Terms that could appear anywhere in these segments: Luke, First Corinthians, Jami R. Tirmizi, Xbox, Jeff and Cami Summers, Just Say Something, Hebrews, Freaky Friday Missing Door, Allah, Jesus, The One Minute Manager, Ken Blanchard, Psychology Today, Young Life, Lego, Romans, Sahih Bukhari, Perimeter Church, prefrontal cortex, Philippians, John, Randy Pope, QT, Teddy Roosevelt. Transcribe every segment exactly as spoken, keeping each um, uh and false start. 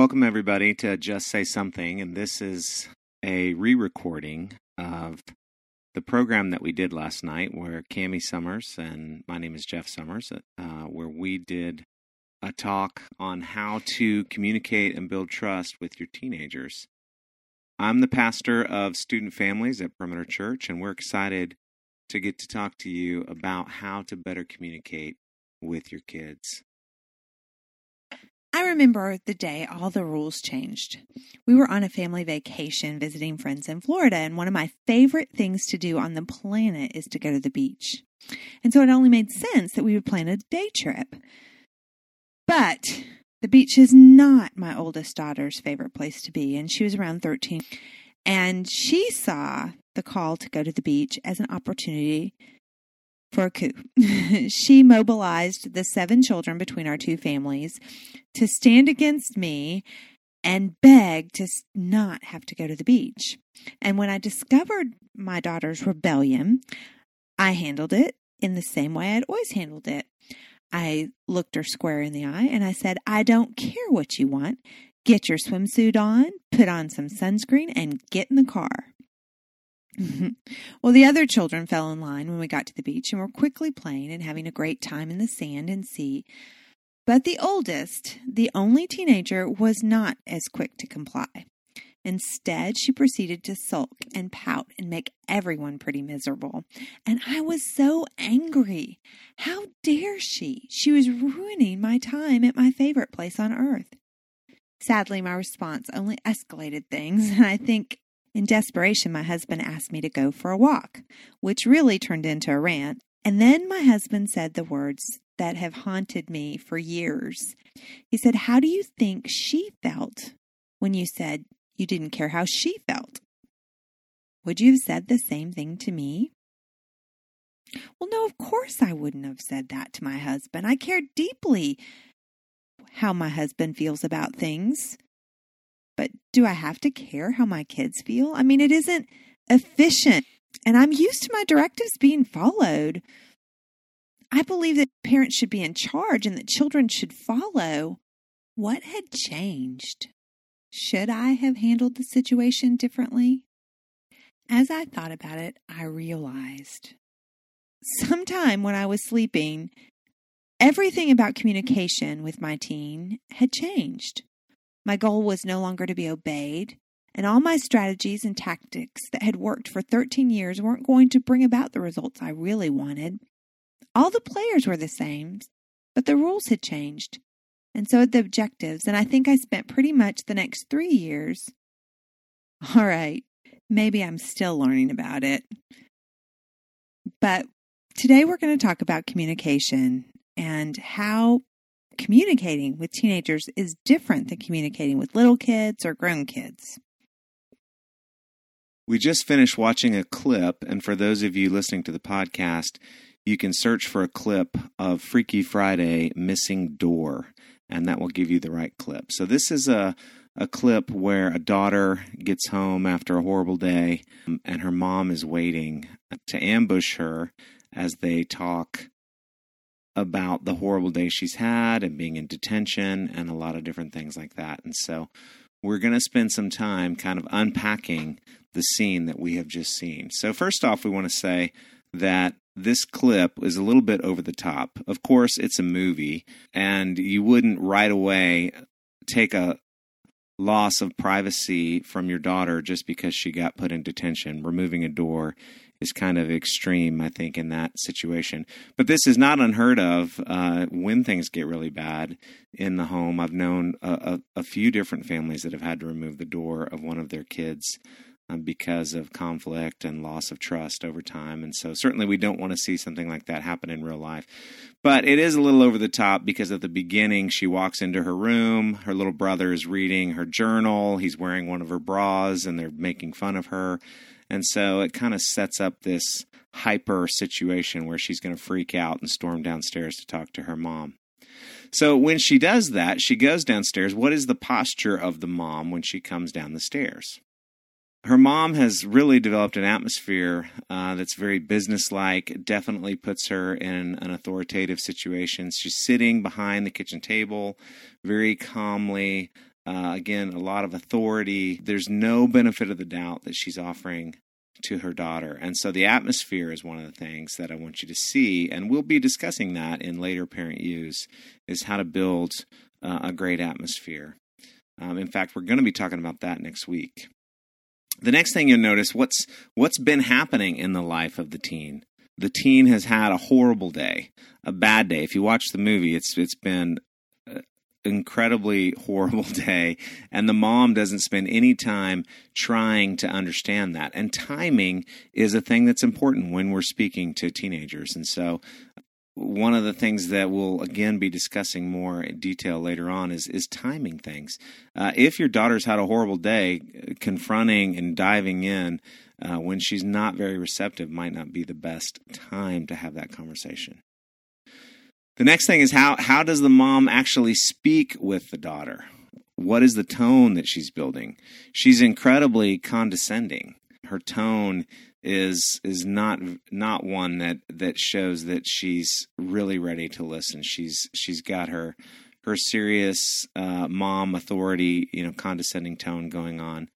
Welcome, everybody, to Just Say Something, and this is a re-recording of the program that we did last night where Cami Summers, and my name is Jeff Summers, uh, where we did a talk on how to communicate and build trust with your teenagers. I'm the pastor of student families at Perimeter Church, and we're excited to get to talk to you about how to better communicate with your kids. I remember the day all the rules changed. We were on a family vacation visiting friends in Florida, and one of my favorite things to do on the planet is to go to the beach. And so it only made sense that we would plan a day trip. But the beach is not my oldest daughter's favorite place to be, and she was around thirteen. And she saw the call to go to the beach as an opportunity for a coup. She mobilized the seven children between our two families to stand against me and beg to not have to go to the beach. And when I discovered my daughter's rebellion, I handled it in the same way I'd always handled it. I looked her square in the eye and I said, "I don't care what you want. Get your swimsuit on, put on some sunscreen, and get in the car." Well, the other children fell in line when we got to the beach and were quickly playing and having a great time in the sand and sea. But the oldest, the only teenager, was not as quick to comply. Instead, she proceeded to sulk and pout and make everyone pretty miserable. And I was so angry. How dare she? She was ruining my time at my favorite place on earth. Sadly, my response only escalated things, and I think in desperation, my husband asked me to go for a walk, which really turned into a rant. And then my husband said the words that have haunted me for years. He said, "How do you think she felt when you said you didn't care how she felt? Would you have said the same thing to me?" Well, no, of course I wouldn't have said that to my husband. I care deeply how my husband feels about things. But do I have to care how my kids feel? I mean, it isn't efficient, and I'm used to my directives being followed. I believe that parents should be in charge and that children should follow. What had changed? Should I have handled the situation differently? As I thought about it, I realized sometime when I was sleeping, everything about communication with my teen had changed. My goal was no longer to be obeyed, and all my strategies and tactics that had worked for thirteen years weren't going to bring about the results I really wanted. All the players were the same, but the rules had changed, and so had the objectives, and I think I spent pretty much the next three years. All right, maybe I'm still learning about it. But today we're going to talk about communication and how communicating with teenagers is different than communicating with little kids or grown kids. We just finished watching a clip, and for those of you listening to the podcast, you can search for a clip of Freaky Friday Missing Door, and that will give you the right clip. So this is a, a clip where a daughter gets home after a horrible day, and her mom is waiting to ambush her as they talk about the horrible day she's had and being in detention and a lot of different things like that. And so we're going to spend some time kind of unpacking the scene that we have just seen. So first off, we want to say that this clip is a little bit over the top. Of course, it's a movie, and you wouldn't right away take a loss of privacy from your daughter just because she got put in detention. Removing a door is kind of extreme, I think, in that situation. But this is not unheard of uh, when things get really bad in the home. I've known a, a, a few different families that have had to remove the door of one of their kids um, because of conflict and loss of trust over time. And so certainly we don't want to see something like that happen in real life. But it is a little over the top because at the beginning, she walks into her room. Her little brother is reading her journal. He's wearing one of her bras, and they're making fun of her. And so it kind of sets up this hyper situation where she's going to freak out and storm downstairs to talk to her mom. So when she does that, she goes downstairs. What is the posture of the mom when she comes down the stairs? Her mom has really developed an atmosphere uh, that's very businesslike. It definitely puts her in an authoritative situation. She's sitting behind the kitchen table, very calmly Uh, again, a lot of authority. There's no benefit of the doubt that she's offering to her daughter. And so the atmosphere is one of the things that I want you to see. And we'll be discussing that in later Parent Use, is how to build uh, a great atmosphere. Um, in fact, we're going to be talking about that next week. The next thing you'll notice, what's what's been happening in the life of the teen. The teen has had a horrible day, a bad day. If you watch the movie, it's it's been an incredibly horrible day, and the mom doesn't spend any time trying to understand that. And timing is a thing that's important when we're speaking to teenagers. And so one of the things that we'll, again, be discussing more in detail later on is is timing things. Uh, if your daughter's had a horrible day, confronting and diving in uh, when she's not very receptive might not be the best time to have that conversation. The next thing is how, how does the mom actually speak with the daughter? What is the tone that she's building? She's incredibly condescending. Her tone is is not not one that, that shows that she's really ready to listen. She's she's got her her serious uh, mom authority, you know, condescending tone going on.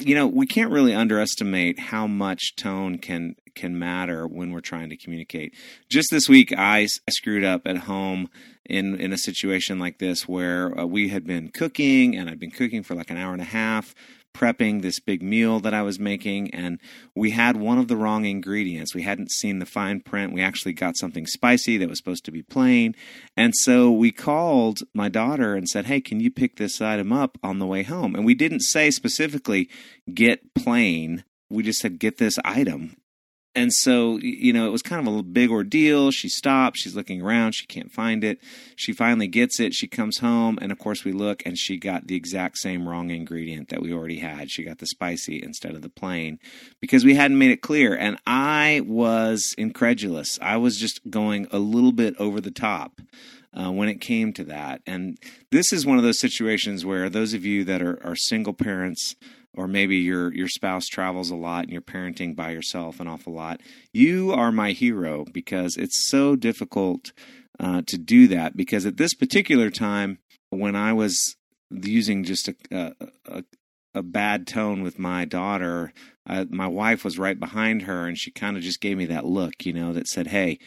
You know, we can't really underestimate how much tone can can matter when we're trying to communicate. Just this week, I screwed up at home in in a situation like this where uh, we had been cooking, and I'd been cooking for like an hour and a half, prepping this big meal that I was making, and we had one of the wrong ingredients. We hadn't seen the fine print. We actually got something spicy that was supposed to be plain. And so we called my daughter and said, "Hey, can you pick this item up on the way home?" And we didn't say specifically, "Get plain." We just said, "Get this item." And so, you know, it was kind of a big ordeal. She stops. She's looking around. She can't find it. She finally gets it. She comes home. And, of course, we look, and she got the exact same wrong ingredient that we already had. She got the spicy instead of the plain because we hadn't made it clear. And I was incredulous. I was just going a little bit over the top uh, when it came to that. And this is one of those situations where those of you that are, are single parents, or maybe your your spouse travels a lot and you're parenting by yourself an awful lot, you are my hero, because it's so difficult uh, to do that. Because at this particular time, when I was using just a, a, a bad tone with my daughter, uh, my wife was right behind her, and she kind of just gave me that look, you know, that said, "Hey,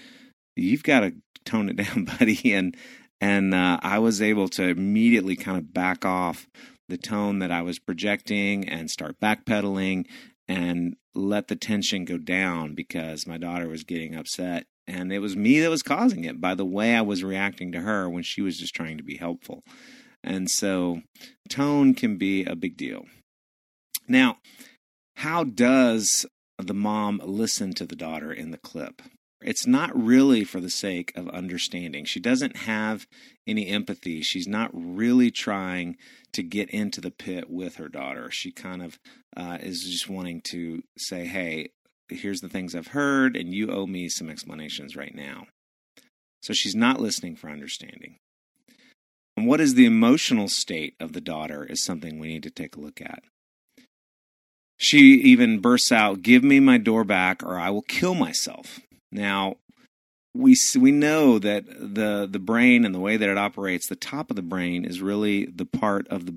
you've got to tone it down, buddy." And, and uh, I was able to immediately kind of back off the tone that I was projecting and start backpedaling and let the tension go down, because my daughter was getting upset, and it was me that was causing it by the way I was reacting to her when she was just trying to be helpful. And so tone can be a big deal. Now, how does the mom listen to the daughter in the clip? It's not really for the sake of understanding. She doesn't have any empathy. She's not really trying to get into the pit with her daughter. She kind of uh, is just wanting to say, "Hey, here's the things I've heard, and you owe me some explanations right now." So she's not listening for understanding. And what is the emotional state of the daughter is something we need to take a look at. She even bursts out, "Give me my door back, or I will kill myself." Now, we we know that the the brain and the way that it operates, the top of the brain is really the part of the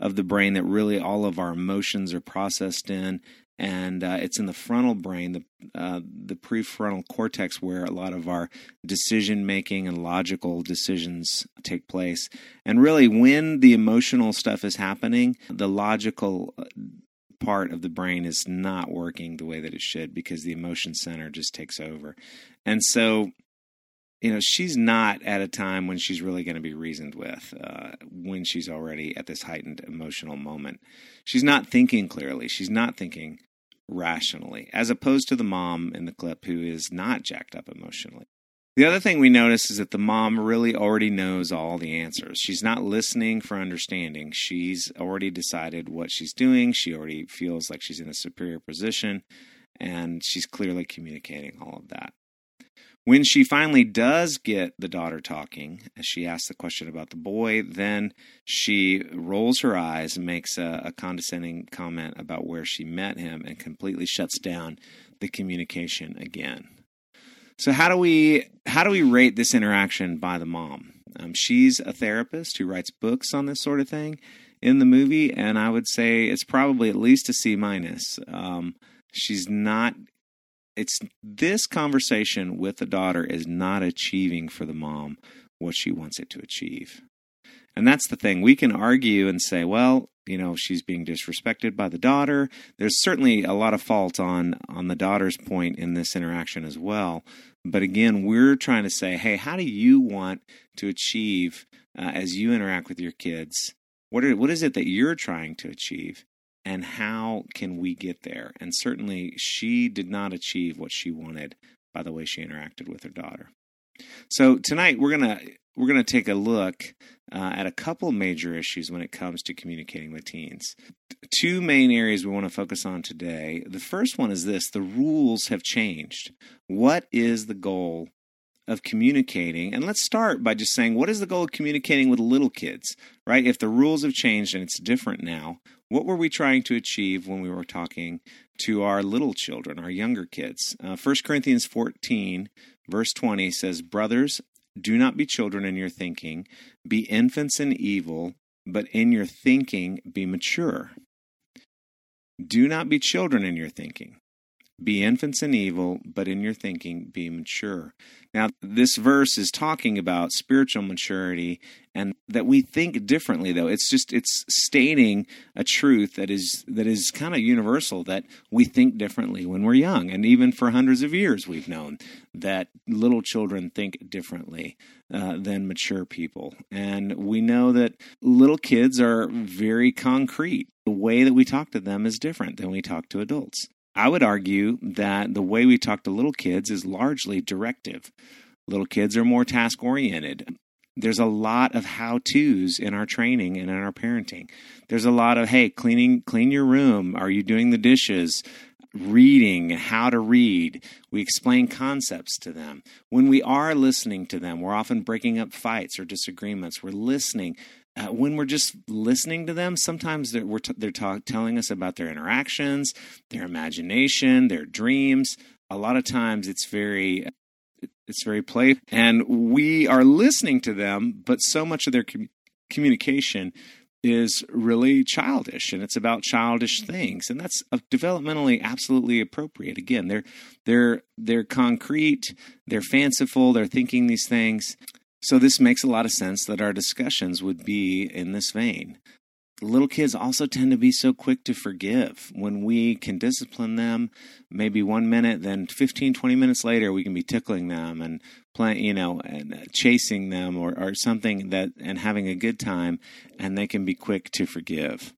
of the brain that really all of our emotions are processed in, and uh, it's in the frontal brain, the uh, the prefrontal cortex, where a lot of our decision making and logical decisions take place. And really, when the emotional stuff is happening, the logical part of the brain is not working the way that it should, because the emotion center just takes over. And so, you know, she's not at a time when she's really going to be reasoned with, uh, when she's already at this heightened emotional moment. She's not thinking clearly. She's not thinking rationally, as opposed to the mom in the clip, who is not jacked up emotionally. The other thing we notice is that the mom really already knows all the answers. She's not listening for understanding. She's already decided what she's doing. She already feels like she's in a superior position, and she's clearly communicating all of that. When she finally does get the daughter talking, as she asks the question about the boy, then she rolls her eyes and makes a, a condescending comment about where she met him, and completely shuts down the communication again. So how do we how do we rate this interaction by the mom? Um, she's a therapist who writes books on this sort of thing, in the movie, and I would say it's probably at least a C minus. Um, she's not. It's this conversation with the daughter is not achieving for the mom what she wants it to achieve. And that's the thing. We can argue and say, well, you know, she's being disrespected by the daughter. There's certainly a lot of fault on, on the daughter's point in this interaction as well. But again, we're trying to say, hey, how do you want to achieve uh, as you interact with your kids? What are, what is it that you're trying to achieve? And how can we get there? And certainly she did not achieve what she wanted by the way she interacted with her daughter. So tonight we're going to we're going to take a look uh, at a couple major issues when it comes to communicating with teens. Two main areas we want to focus on today. The first one is this: the rules have changed. What is the goal of communicating? And let's start by just saying, what is the goal of communicating with little kids, right? If the rules have changed and it's different now, what were we trying to achieve when we were talking to our little children, our younger kids? Uh, First Corinthians fourteen, verse twenty says, "Brothers, do not be children in your thinking. Be infants in evil, but in your thinking be mature." Do not be children in your thinking. Be infants in evil, but in your thinking be mature. Now, this verse is talking about spiritual maturity and that we think differently, though. It's just, it's stating a truth that is that is kind of universal, that we think differently when we're young. And even for hundreds of years, we've known that little children think differently uh, than mature people. And we know that little kids are very concrete. The way that we talk to them is different than we talk to adults. I would argue that the way we talk to little kids is largely directive. Little kids are more task-oriented. There's a lot of how-tos in our training and in our parenting. There's a lot of, hey, cleaning, clean your room. Are you doing the dishes? Reading, how to read. We explain concepts to them. When we are listening to them, we're often breaking up fights or disagreements. We're listening. Uh, when we're just listening to them, sometimes they're, we're t- they're talk- telling us about their interactions, their imagination, their dreams. A lot of times it's very, it's very playful, and we are listening to them, but so much of their com- communication is really childish, and it's about childish things, and that's developmentally absolutely appropriate. Again, they're they're they're concrete, they're fanciful, they're thinking these things. So this makes a lot of sense that our discussions would be in this vein. Little kids also tend to be so quick to forgive. When we can discipline them, maybe one minute, then fifteen, twenty minutes later, we can be tickling them and playing, you know, and chasing them or, or something that, and having a good time, and they can be quick to forgive.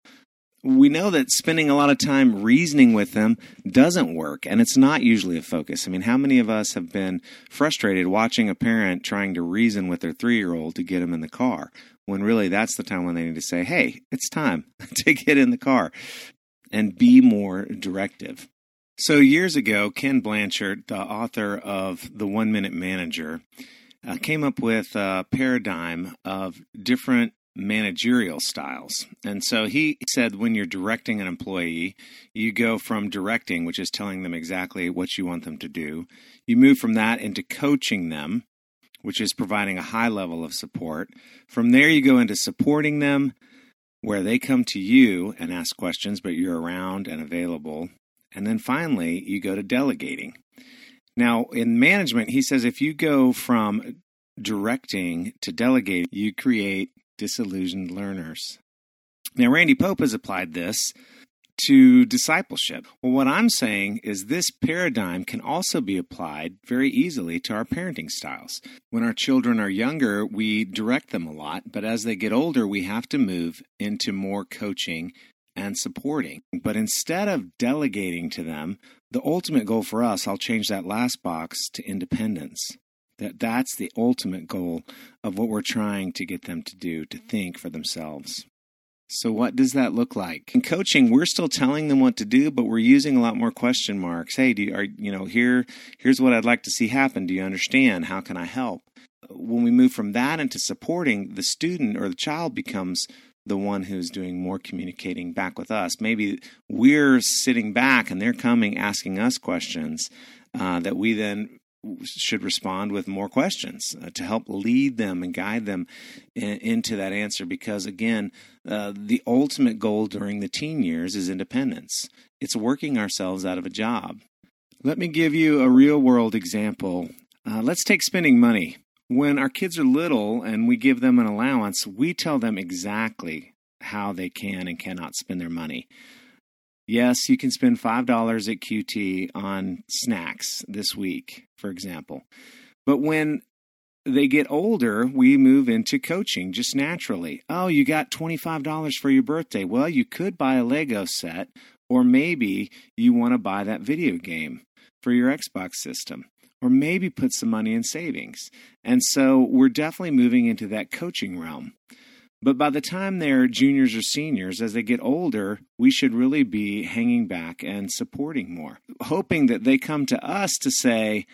We know that spending a lot of time reasoning with them doesn't work, and it's not usually a focus. I mean, how many of us have been frustrated watching a parent trying to reason with their three-year-old to get him in the car, when really that's the time when they need to say, hey, it's time to get in the car, and be more directive. So years ago, Ken Blanchard, the author of The One Minute Manager, uh, came up with a paradigm of different managerial styles. And so he said, when you're directing an employee, you go from directing, which is telling them exactly what you want them to do. You move from that into coaching them, which is providing a high level of support. From there, you go into supporting them, where they come to you and ask questions, but you're around and available. And then finally, you go to delegating. Now, in management, he says, if you go from directing to delegating, you create disillusioned learners. Now, Randy Pope has applied this to discipleship. Well, what I'm saying is this paradigm can also be applied very easily to our parenting styles. When our children are younger, we direct them a lot, but as they get older, we have to move into more coaching and supporting. But instead of delegating to them, the ultimate goal for us, I'll change that last box to independence. That that's the ultimate goal of what we're trying to get them to do, to think for themselves. So what does that look like? In coaching, we're still telling them what to do, but we're using a lot more question marks. Hey, do you, are, you know, here, here's what I'd like to see happen. Do you understand? How can I help? When we move from that into supporting, the student or the child becomes the one who's doing more communicating back with us. Maybe we're sitting back and they're coming asking us questions uh, that we then should respond with more questions uh, to help lead them and guide them in, into that answer. Because again, uh, the ultimate goal during the teen years is independence. It's working ourselves out of a job. Let me give you a real world example. Uh, let's take spending money. When our kids are little and we give them an allowance, we tell them exactly how they can and cannot spend their money. Yes, you can spend five dollars at Q T on snacks this week, for example. But when they get older, we move into coaching just naturally. Oh, you got twenty-five dollars for your birthday. Well, you could buy a Lego set, or maybe you want to buy that video game for your Xbox system, or maybe put some money in savings. And so we're definitely moving into that coaching realm. But by the time they're juniors or seniors, as they get older, we should really be hanging back and supporting more, hoping that they come to us to say,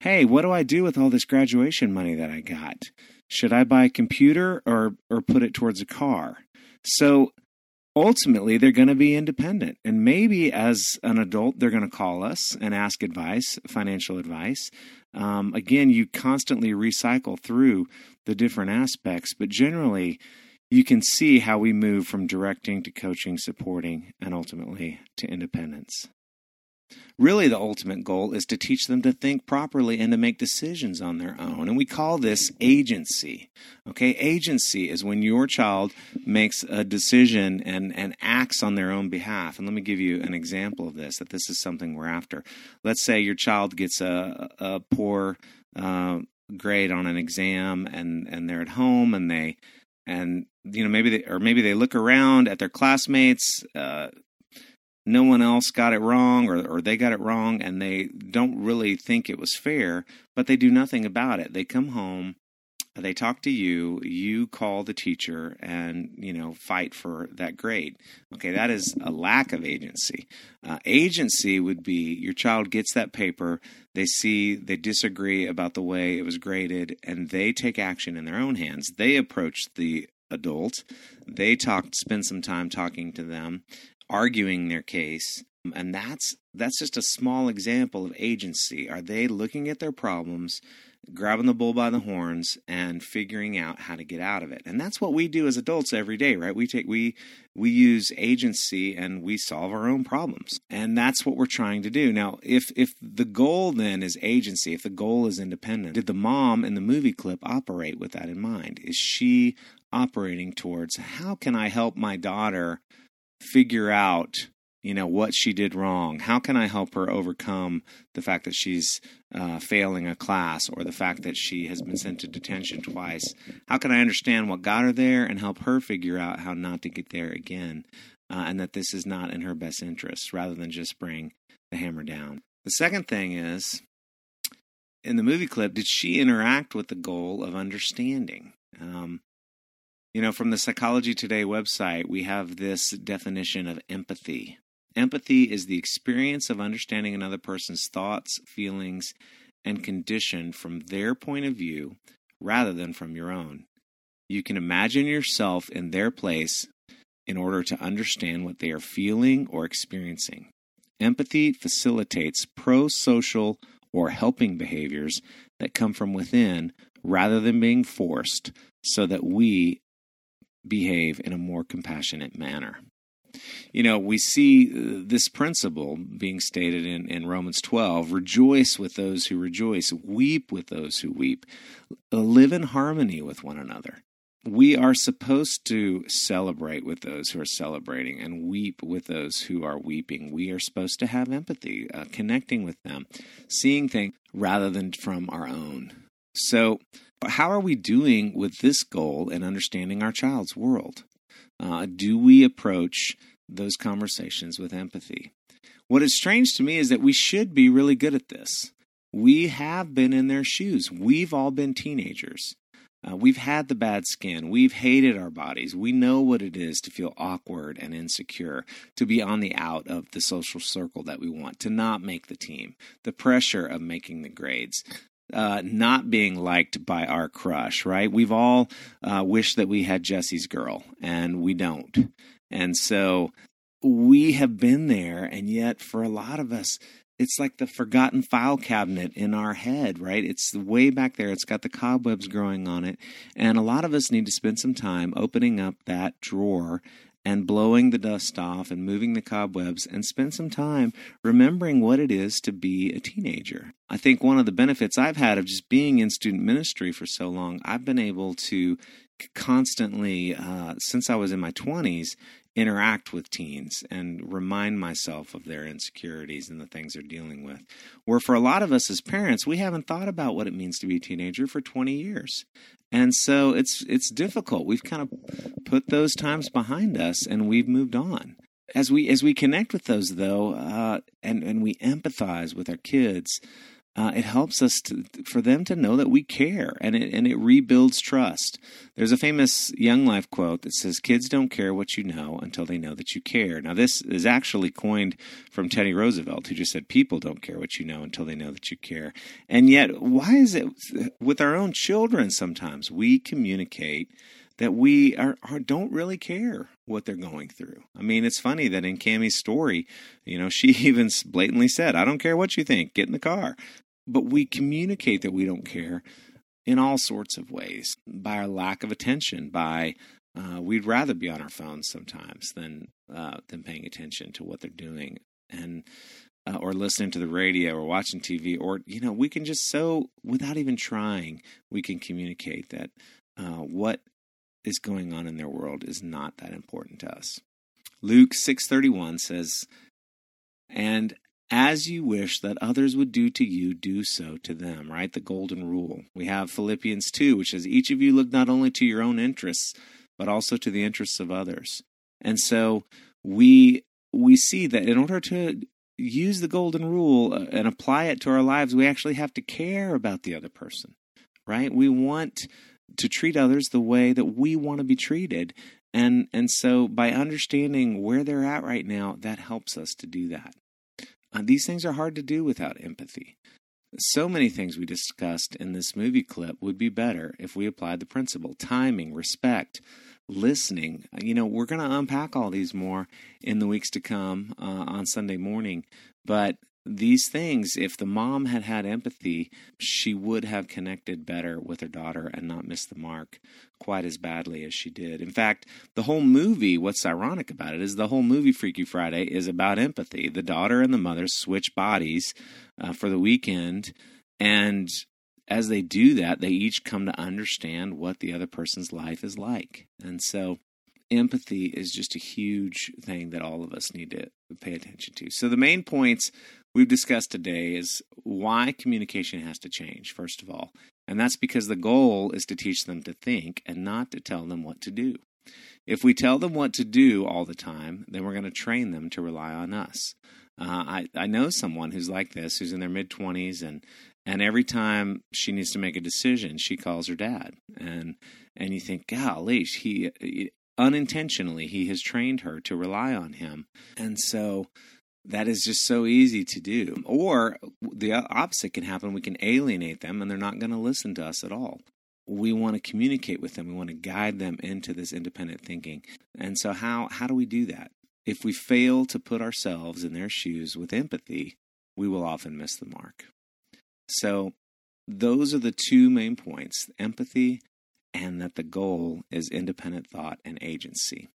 hey, what do I do with all this graduation money that I got? Should I buy a computer or or put it towards a car? So ultimately, they're going to be independent. And maybe as an adult, they're going to call us and ask advice, financial advice. Um, again, you constantly recycle through the different aspects, but generally, you can see how we move from directing to coaching, supporting, and ultimately to independence. Really, the ultimate goal is to teach them to think properly and to make decisions on their own. And we call this agency. Okay, agency is when your child makes a decision and, and acts on their own behalf. And let me give you an example of this, that this is something we're after. Let's say your child gets a, a poor uh, grade on an exam and, and they're at home and they... And, you know, maybe they, or maybe they look around at their classmates, uh, no one else got it wrong or, or they got it wrong and they don't really think it was fair, but they do nothing about it. They come home, they talk to you, you call the teacher and, you know, fight for that grade. Okay, that is a lack of agency. Uh, agency would be your child gets that paper, they see, they disagree about the way it was graded, and they take action in their own hands. They approach the adult, they talk, spend some time talking to them, arguing their case, and that's that's just a small example of agency. Are they looking at their problems, grabbing the bull by the horns and figuring out how to get out of it? And that's what we do as adults every day, right? We take we we use agency and we solve our own problems. And that's what we're trying to do. Now, if if the goal then is agency, if the goal is independent, did the mom in the movie clip operate with that in mind? Is she operating towards how can I help my daughter figure out, you know, what she did wrong? How can I help her overcome the fact that she's uh, failing a class or the fact that she has been sent to detention twice? How can I understand what got her there and help her figure out how not to get there again, uh, and that this is not in her best interest, rather than just bring the hammer down? The second thing is, in the movie clip, did she interact with the goal of understanding? Um, you know, from the Psychology Today website, we have this definition of empathy. Empathy is the experience of understanding another person's thoughts, feelings, and condition from their point of view rather than from your own. You can imagine yourself in their place in order to understand what they are feeling or experiencing. Empathy facilitates pro-social or helping behaviors that come from within rather than being forced, so that we behave in a more compassionate manner. You know, we see this principle being stated in, in Romans twelve, rejoice with those who rejoice, weep with those who weep, live in harmony with one another. We are supposed to celebrate with those who are celebrating and weep with those who are weeping. We are supposed to have empathy, uh, connecting with them, seeing things rather than from our own. So how are we doing with this goal in understanding our child's world? Uh, do we approach those conversations with empathy? What is strange to me is that we should be really good at this. We have been in their shoes. We've all been teenagers. Uh, we've had the bad skin. We've hated our bodies. We know what it is to feel awkward and insecure, to be on the out of the social circle that we want, to not make the team, the pressure of making the grades. Uh, not being liked by our crush, right? We've all uh, wished that we had Jesse's girl, and we don't. And so we have been there, and yet for a lot of us, it's like the forgotten file cabinet in our head, right? It's way back there. It's got the cobwebs growing on it. And a lot of us need to spend some time opening up that drawer and blowing the dust off and moving the cobwebs and spend some time remembering what it is to be a teenager. I think one of the benefits I've had of just being in student ministry for so long, I've been able to constantly, uh, since I was in my twenties, interact with teens and remind myself of their insecurities and the things they're dealing with. Where for a lot of us as parents, we haven't thought about what it means to be a teenager for twenty years. And so it's it's difficult. We've kind of put those times behind us and we've moved on. As we as we connect with those, though, uh, and, and we empathize with our kids, Uh, it helps us to, for them to know that we care, and it, and it rebuilds trust. There's a famous Young Life quote that says, "Kids don't care what you know until they know that you care." Now, this is actually coined from Teddy Roosevelt, who just said, "People don't care what you know until they know that you care." And yet, why is it with our own children sometimes we communicate that we are, are don't really care what they're going through? I mean, it's funny that in Cami's story, you know, she even blatantly said, "I don't care what you think, get in the car." But we communicate that we don't care in all sorts of ways, by our lack of attention, by uh, we'd rather be on our phones sometimes than uh, than paying attention to what they're doing, and uh, or listening to the radio or watching T V, or, you know, we can just so, without even trying, we can communicate that uh, what is going on in their world is not that important to us. Luke six thirty-one says, "And as you wish that others would do to you, do so to them," right? The golden rule. We have Philippians two, which says, "Each of you look not only to your own interests, but also to the interests of others." And so we we see that in order to use the golden rule and apply it to our lives, we actually have to care about the other person, right? We want to treat others the way that we want to be treated. And, and so by understanding where they're at right now, that helps us to do that. Uh, these things are hard to do without empathy. So many things we discussed in this movie clip would be better if we applied the principle. Timing, respect, listening. You know, we're going to unpack all these more in the weeks to come uh, on Sunday morning. But these things, if the mom had had empathy, she would have connected better with her daughter and not missed the mark quite as badly as she did. In fact, the whole movie, what's ironic about it is the whole movie Freaky Friday is about empathy. The daughter and the mother switch bodies uh, for the weekend, and as they do that, they each come to understand what the other person's life is like. And so empathy is just a huge thing that all of us need to pay attention to. So the main points we've discussed today is why communication has to change, first of all. And that's because the goal is to teach them to think and not to tell them what to do. If we tell them what to do all the time, then we're going to train them to rely on us. Uh, I, I know someone who's like this, who's in their mid-twenties, and and every time she needs to make a decision, she calls her dad. And and you think, golly, he, he unintentionally, he has trained her to rely on him. And so that is just so easy to do. Or the opposite can happen. We can alienate them and they're not going to listen to us at all. We want to communicate with them. We want to guide them into this independent thinking. And so how, how do we do that? If we fail to put ourselves in their shoes with empathy, we will often miss the mark. So those are the two main points, empathy and that the goal is independent thought and agency.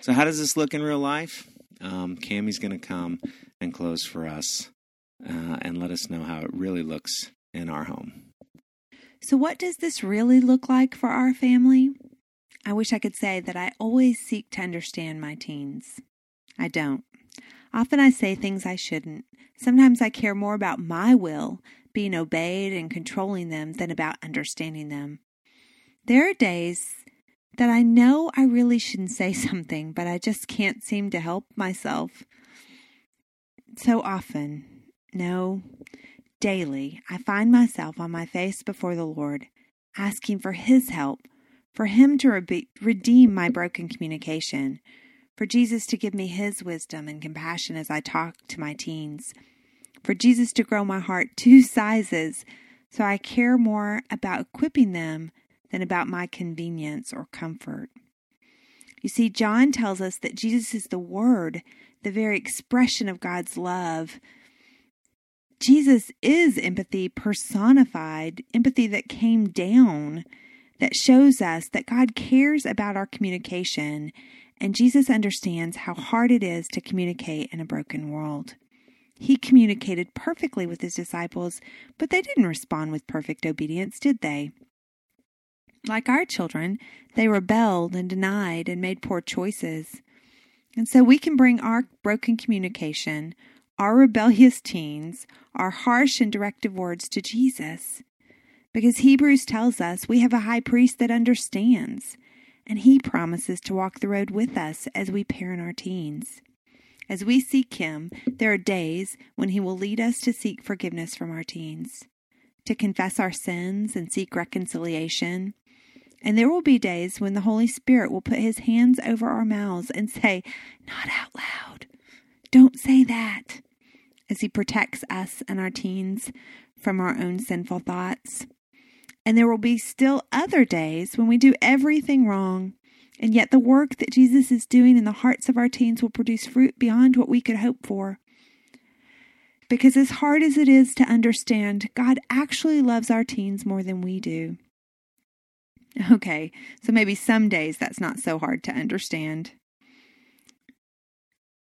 So how does this look in real life? Um, Cami's going to come and close for us uh, and let us know how it really looks in our home. So what does this really look like for our family? I wish I could say that I always seek to understand my teens. I don't. Often I say things I shouldn't. Sometimes I care more about my will being obeyed and controlling them than about understanding them. There are days that I know I really shouldn't say something, but I just can't seem to help myself. So often, no, daily, I find myself on my face before the Lord, asking for His help, for Him to re- redeem my broken communication, for Jesus to give me His wisdom and compassion as I talk to my teens, for Jesus to grow my heart two sizes so I care more about equipping them than about my convenience or comfort. You see, John tells us that Jesus is the Word, the very expression of God's love. Jesus is empathy personified, empathy that came down, that shows us that God cares about our communication, and Jesus understands how hard it is to communicate in a broken world. He communicated perfectly with his disciples, but they didn't respond with perfect obedience, did they? Like our children, they rebelled and denied and made poor choices. And so we can bring our broken communication, our rebellious teens, our harsh and directive words to Jesus, because Hebrews tells us we have a high priest that understands, and he promises to walk the road with us as we parent our teens. As we seek him, there are days when he will lead us to seek forgiveness from our teens, to confess our sins and seek reconciliation. And there will be days when the Holy Spirit will put his hands over our mouths and say, "Not out loud. Don't say that," as he protects us and our teens from our own sinful thoughts. And there will be still other days when we do everything wrong, and yet the work that Jesus is doing in the hearts of our teens will produce fruit beyond what we could hope for. Because as hard as it is to understand, God actually loves our teens more than we do. Okay, so maybe some days that's not so hard to understand.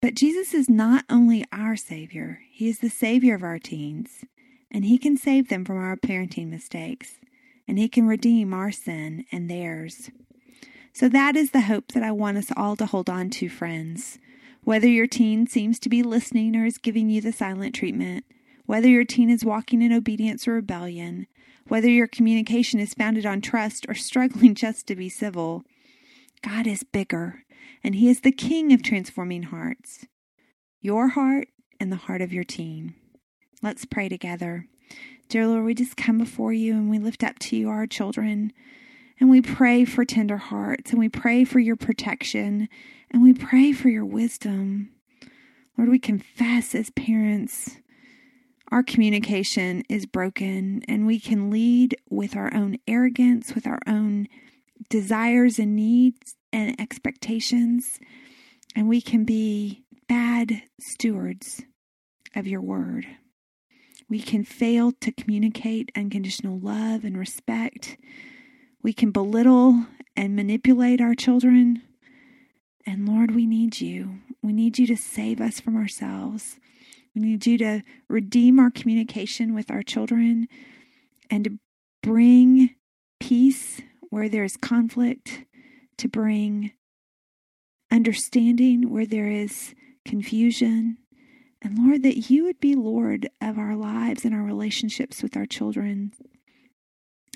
But Jesus is not only our Savior, he is the Savior of our teens, and he can save them from our parenting mistakes, and he can redeem our sin and theirs. So that is the hope that I want us all to hold on to, friends. Whether your teen seems to be listening or is giving you the silent treatment, whether your teen is walking in obedience or rebellion, whether your communication is founded on trust or struggling just to be civil, God is bigger, and he is the king of transforming hearts, your heart and the heart of your teen. Let's pray together. Dear Lord, we just come before you and we lift up to you our children, and we pray for tender hearts, and we pray for your protection, and we pray for your wisdom. Lord, we confess as parents our communication is broken, and we can lead with our own arrogance, with our own desires and needs and expectations, and we can be bad stewards of your word. We can fail to communicate unconditional love and respect. We can belittle and manipulate our children. And Lord, we need you. We need you to save us from ourselves. We need you to redeem our communication with our children and to bring peace where there is conflict, to bring understanding where there is confusion. And Lord, that you would be Lord of our lives and our relationships with our children.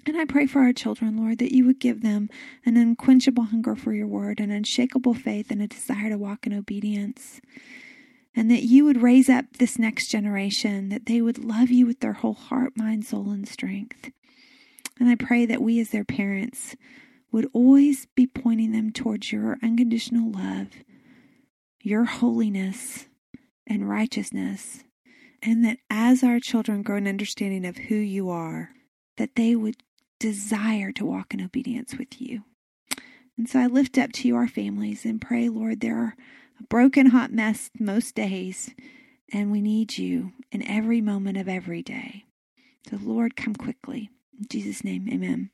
And I pray for our children, Lord, that you would give them an unquenchable hunger for your word, an unshakable faith, and a desire to walk in obedience. And that you would raise up this next generation, that they would love you with their whole heart, mind, soul, and strength. And I pray that we as their parents would always be pointing them towards your unconditional love, your holiness and righteousness, and that as our children grow an understanding of who you are, that they would desire to walk in obedience with you. And so I lift up to you our families and pray, Lord, there are a broken hot mess most days, and we need you in every moment of every day. So Lord, come quickly. In Jesus' name, amen.